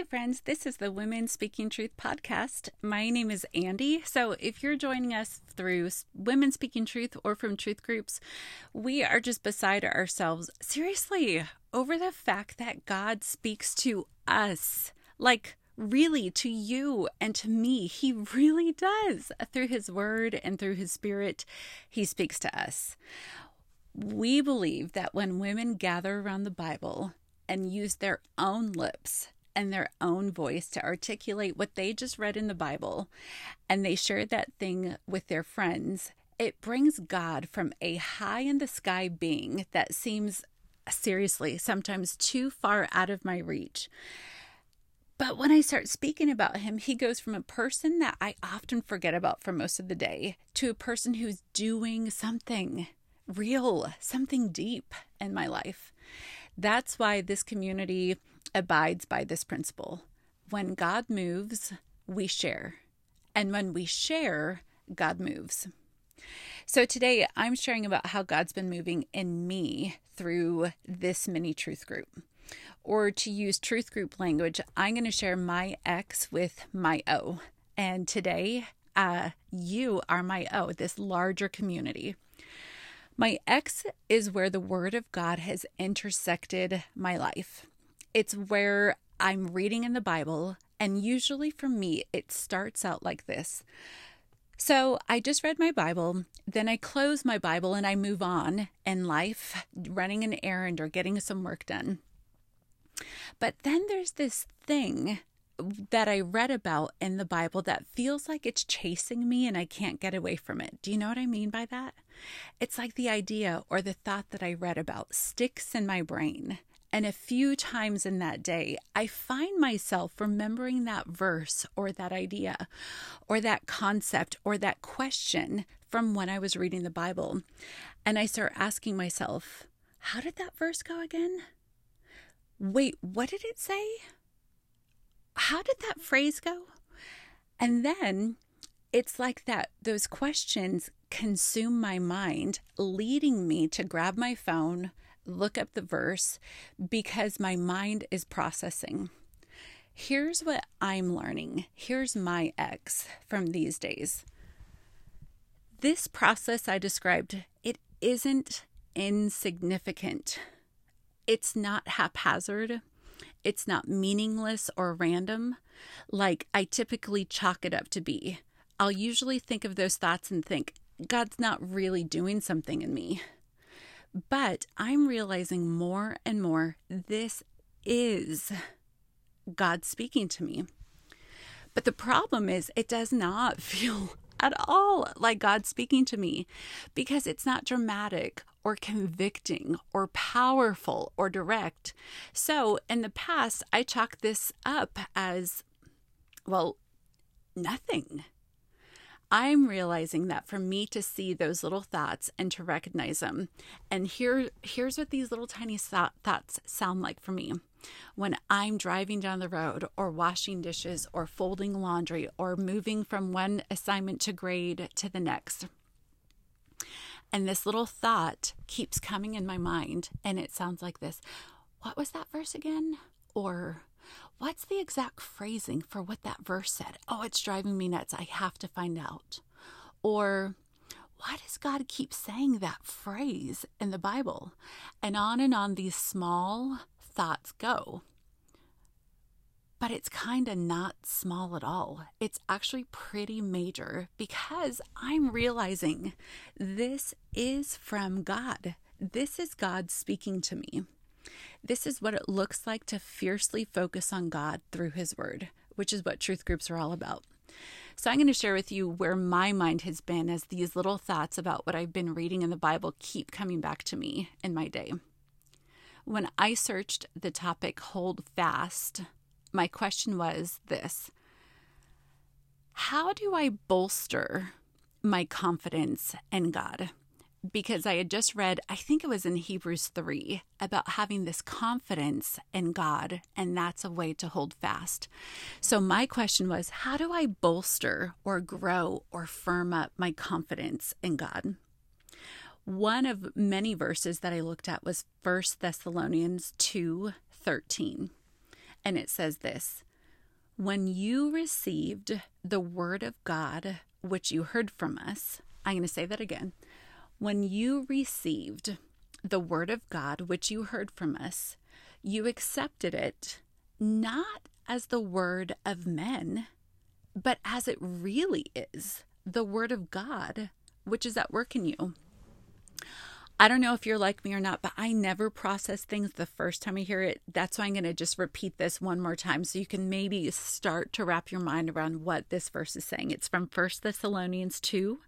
Hey friends, this is the Women Speaking Truth podcast. My name is Andy. So if you're joining us through Women Speaking Truth or from truth groups, we are just beside ourselves, seriously, over the fact that God speaks to us, like really to you and to me. He really does. Through his word and through his spirit, he speaks to us. We believe that when women gather around the Bible and use their own lips and their own voice to articulate what they just read in the Bible, and they share that thing with their friends, it brings God from a high in the sky being that seems, seriously, sometimes too far out of my reach. But when I start speaking about him, he goes from a person that I often forget about for most of the day to a person who's doing something real, something deep in my life. That's why this community abides by this principle. When God moves, we share. And when we share, God moves. So today I'm sharing about how God's been moving in me through this mini truth group. Or to use truth group language, I'm going to share my X with my O. And today you are my O, this larger community. My X is where the Word of God has intersected my life. It's where I'm reading in the Bible, and usually for me, it starts out like this. So I just read my Bible, then I close my Bible and I move on in life, running an errand or getting some work done. But then there's this thing that I read about in the Bible that feels like it's chasing me and I can't get away from it. Do you know what I mean by that? It's like the idea or the thought that I read about sticks in my brain. And a few times in that day, I find myself remembering that verse or that idea or that concept or that question from when I was reading the Bible. And I start asking myself, how did that verse go again? Wait, what did it say? How did that phrase go? And then it's like that those questions consume my mind, leading me to grab my phone, look up the verse, because my mind is processing. Here's what I'm learning. Here's my X from these days. This process I described, it isn't insignificant. It's not haphazard. It's not meaningless or random, like I typically chalk it up to be. I'll usually think of those thoughts and think, God's not really doing something in me. But I'm realizing more and more, this is God speaking to me. But the problem is, it does not feel at all like God speaking to me because it's not dramatic or convicting or powerful or direct. So in the past, I chalked this up as, well, nothing. I'm realizing that for me to see those little thoughts and to recognize them. And here's what these little tiny thoughts sound like for me. When I'm driving down the road or washing dishes or folding laundry or moving from one assignment to grade to the next. And this little thought keeps coming in my mind and it sounds like this. What was that verse again? Or what's the exact phrasing for what that verse said? Oh, it's driving me nuts. I have to find out. Or why does God keep saying that phrase in the Bible? And on these small thoughts go. But it's kind of not small at all. It's actually pretty major because I'm realizing this is from God. This is God speaking to me. This is what it looks like to fiercely focus on God through his word, which is what truth groups are all about. So I'm going to share with you where my mind has been as these little thoughts about what I've been reading in the Bible keep coming back to me in my day. When I searched the topic hold fast, my question was this: how do I bolster my confidence in God? Because I had just read, I think it was in Hebrews 3, about having this confidence in God, and that's a way to hold fast. So my question was, how do I bolster or grow or firm up my confidence in God? One of many verses that I looked at was 1 Thessalonians 2:13, and it says this: When you received the word of God, which you heard from us, I'm going to say that again. When you received the word of God, which you heard from us, you accepted it not as the word of men, but as it really is, the word of God, which is at work in you. I don't know if you're like me or not, but I never process things the first time I hear it. That's why I'm going to just repeat this one more time so you can maybe start to wrap your mind around what this verse is saying. It's from 1 Thessalonians 2,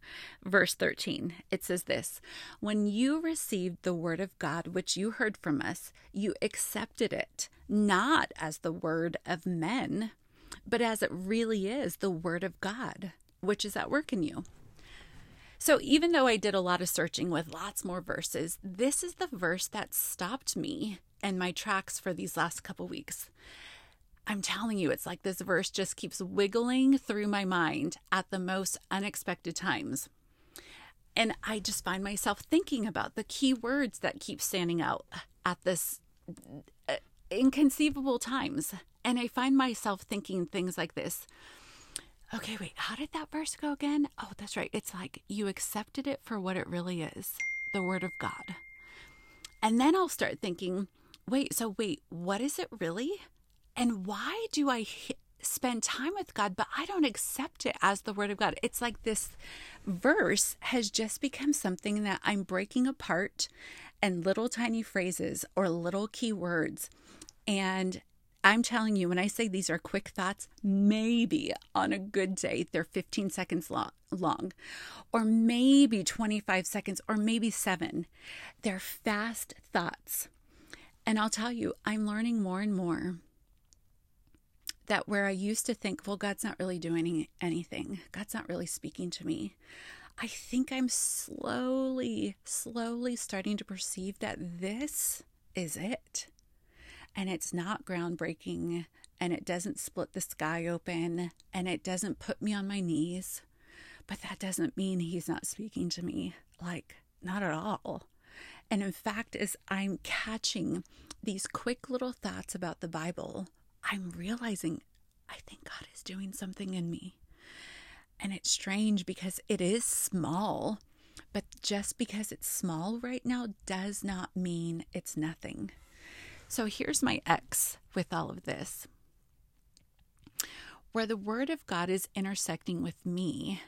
verse 13. It says this, "When you received the word of God, which you heard from us, you accepted it, not as the word of men, but as it really is, the word of God, which is at work in you." So even though I did a lot of searching with lots more verses, this is the verse that stopped me in my tracks for these last couple weeks. I'm telling you, it's like this verse just keeps wiggling through my mind at the most unexpected times. And I just find myself thinking about the key words that keep standing out at this inconceivable times. And I find myself thinking things like this. Okay, wait, how did that verse go again? Oh, that's right. It's like you accepted it for what it really is, the word of God. And then I'll start thinking, wait, what is it really? And why do I spend time with God, but I don't accept it as the word of God? It's like this verse has just become something that I'm breaking apart in little tiny phrases or little key words. And I'm telling you, when I say these are quick thoughts, maybe on a good day, they're 15 seconds long, or maybe 25 seconds, or maybe 7. They're fast thoughts. And I'll tell you, I'm learning more and more that where I used to think, well, God's not really doing anything. God's not really speaking to me. I think I'm slowly starting to perceive that this is it. And it's not groundbreaking, and it doesn't split the sky open, and it doesn't put me on my knees. But that doesn't mean he's not speaking to me, like, not at all. And in fact, as I'm catching these quick little thoughts about the Bible, I'm realizing I think God is doing something in me. And it's strange because it is small, but just because it's small right now does not mean it's nothing. So here's my X with all of this. Where the word of God is intersecting with me,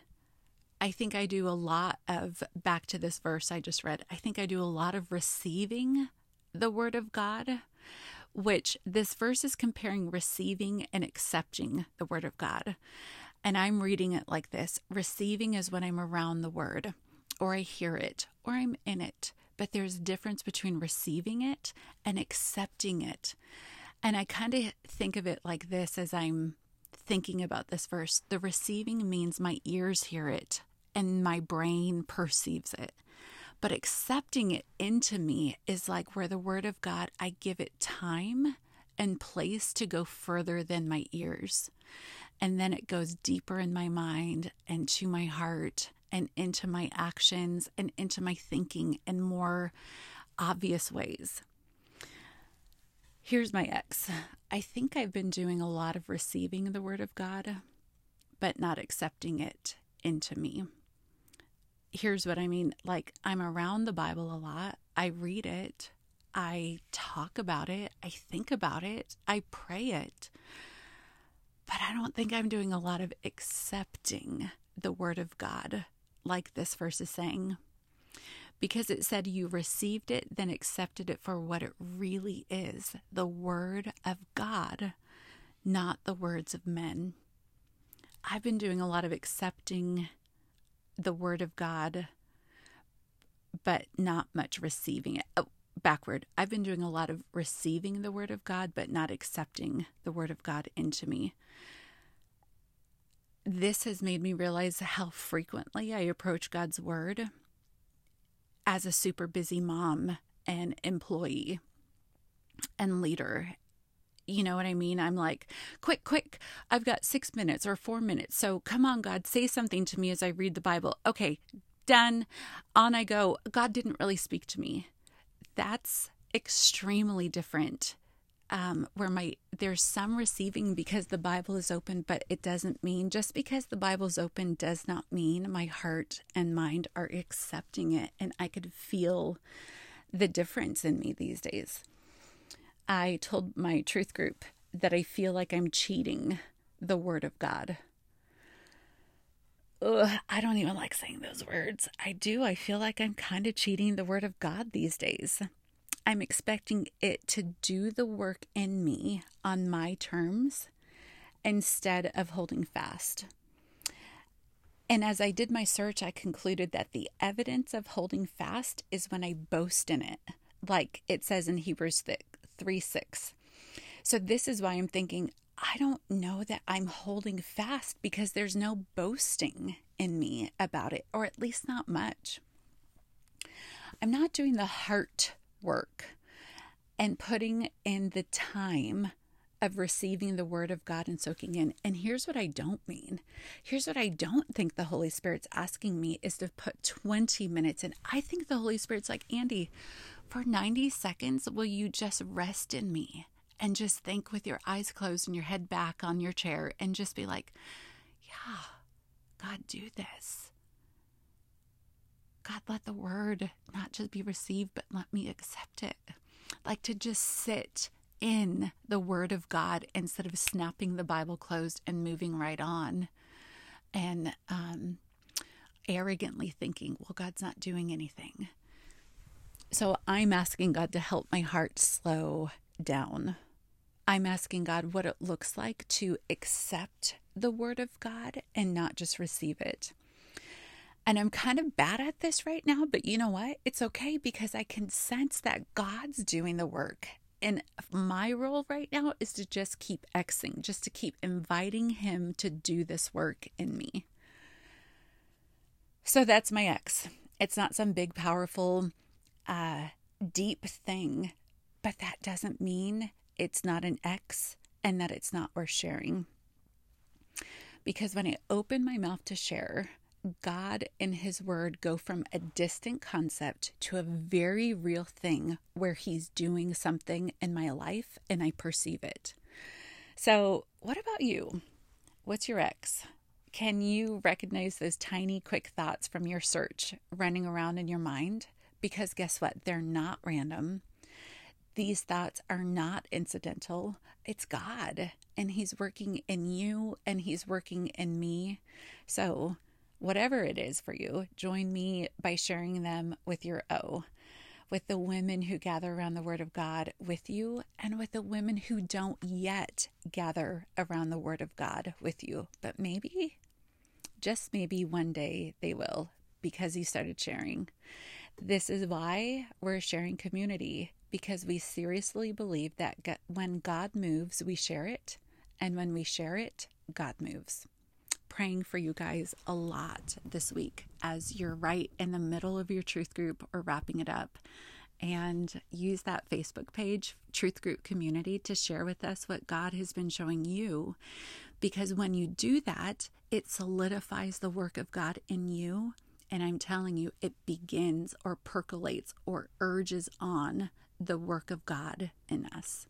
I think I do a lot of, back to this verse I just read, I think I do a lot of receiving the word of God, which this verse is comparing receiving and accepting the word of God. And I'm reading it like this. Receiving is when I'm around the word, or I hear it, or I'm in it. But there's a difference between receiving it and accepting it. And I kind of think of it like this as I'm thinking about this verse. The receiving means my ears hear it and my brain perceives it. But accepting it into me is like where the word of God, I give it time and place to go further than my ears. And then it goes deeper in my mind and to my heart and into my actions and into my thinking in more obvious ways. Here's my X. I think I've been doing a lot of receiving the word of God, but not accepting it into me. Here's what I mean. Like, I'm around the Bible a lot. I read it. I talk about it. I think about it. I pray it. But I don't think I'm doing a lot of accepting the word of God, like this verse is saying, because it said you received it, then accepted it for what it really is, the word of God, not the words of men. I've been doing a lot of accepting the word of God, but not much receiving it. Oh, backward. I've been doing a lot of receiving the word of God, but not accepting the word of God into me. This has made me realize how frequently I approach God's word as a super busy mom and employee and leader. You know what I mean? I'm like, quick, I've got 6 minutes or 4 minutes. So come on, God, say something to me as I read the Bible. Okay, done. On I go. God didn't really speak to me. That's extremely different where there's some receiving because the Bible is open, but it doesn't mean, just because the Bible's open does not mean my heart and mind are accepting it. And I could feel the difference in me these days. I told my truth group that I feel like I'm cheating the Word of God. Ugh, I don't even like saying those words. I do. I feel like I'm kind of cheating the Word of God these days. I'm expecting it to do the work in me on my terms instead of holding fast. And as I did my search, I concluded that the evidence of holding fast is when I boast in it, like it says in Hebrews 3:6. So this is why I'm thinking, I don't know that I'm holding fast, because there's no boasting in me about it, or at least not much. I'm not doing the heart work and putting in the time of receiving the Word of God and soaking in. And here's what I don't mean. Here's what I don't think the Holy Spirit's asking me is to put 20 minutes in. I think the Holy Spirit's like, Andy, for 90 seconds, will you just rest in me and just think with your eyes closed and your head back on your chair and just be like, yeah, God, do this. God, let the Word not just be received, but let me accept it. Like to just sit in the Word of God instead of snapping the Bible closed and moving right on and arrogantly thinking, well, God's not doing anything. So I'm asking God to help my heart slow down. I'm asking God what it looks like to accept the Word of God and not just receive it. And I'm kind of bad at this right now, but you know what? It's okay, because I can sense that God's doing the work. And my role right now is to just keep Xing, just to keep inviting Him to do this work in me. So that's my X. It's not some big, powerful, deep thing, but that doesn't mean it's not an X and that it's not worth sharing. Because when I open my mouth to share, God and His Word go from a distant concept to a very real thing where He's doing something in my life and I perceive it. So what about you? What's your X? Can you recognize those tiny, quick thoughts from your search running around in your mind? Because guess what? They're not random. These thoughts are not incidental. It's God, and He's working in you and He's working in me. So whatever it is for you, join me by sharing them with your O, with the women who gather around the Word of God with you, and with the women who don't yet gather around the Word of God with you. But maybe, just maybe one day they will, because you started sharing. This is why we're sharing community, because we seriously believe that when God moves, we share it. And when we share it, God moves. Praying for you guys a lot this week as you're right in the middle of your truth group or wrapping it up, and use that Facebook page, Truth Group Community, to share with us what God has been showing you, because when you do that, it solidifies the work of God in you, and I'm telling you, it begins or percolates or urges on the work of God in us.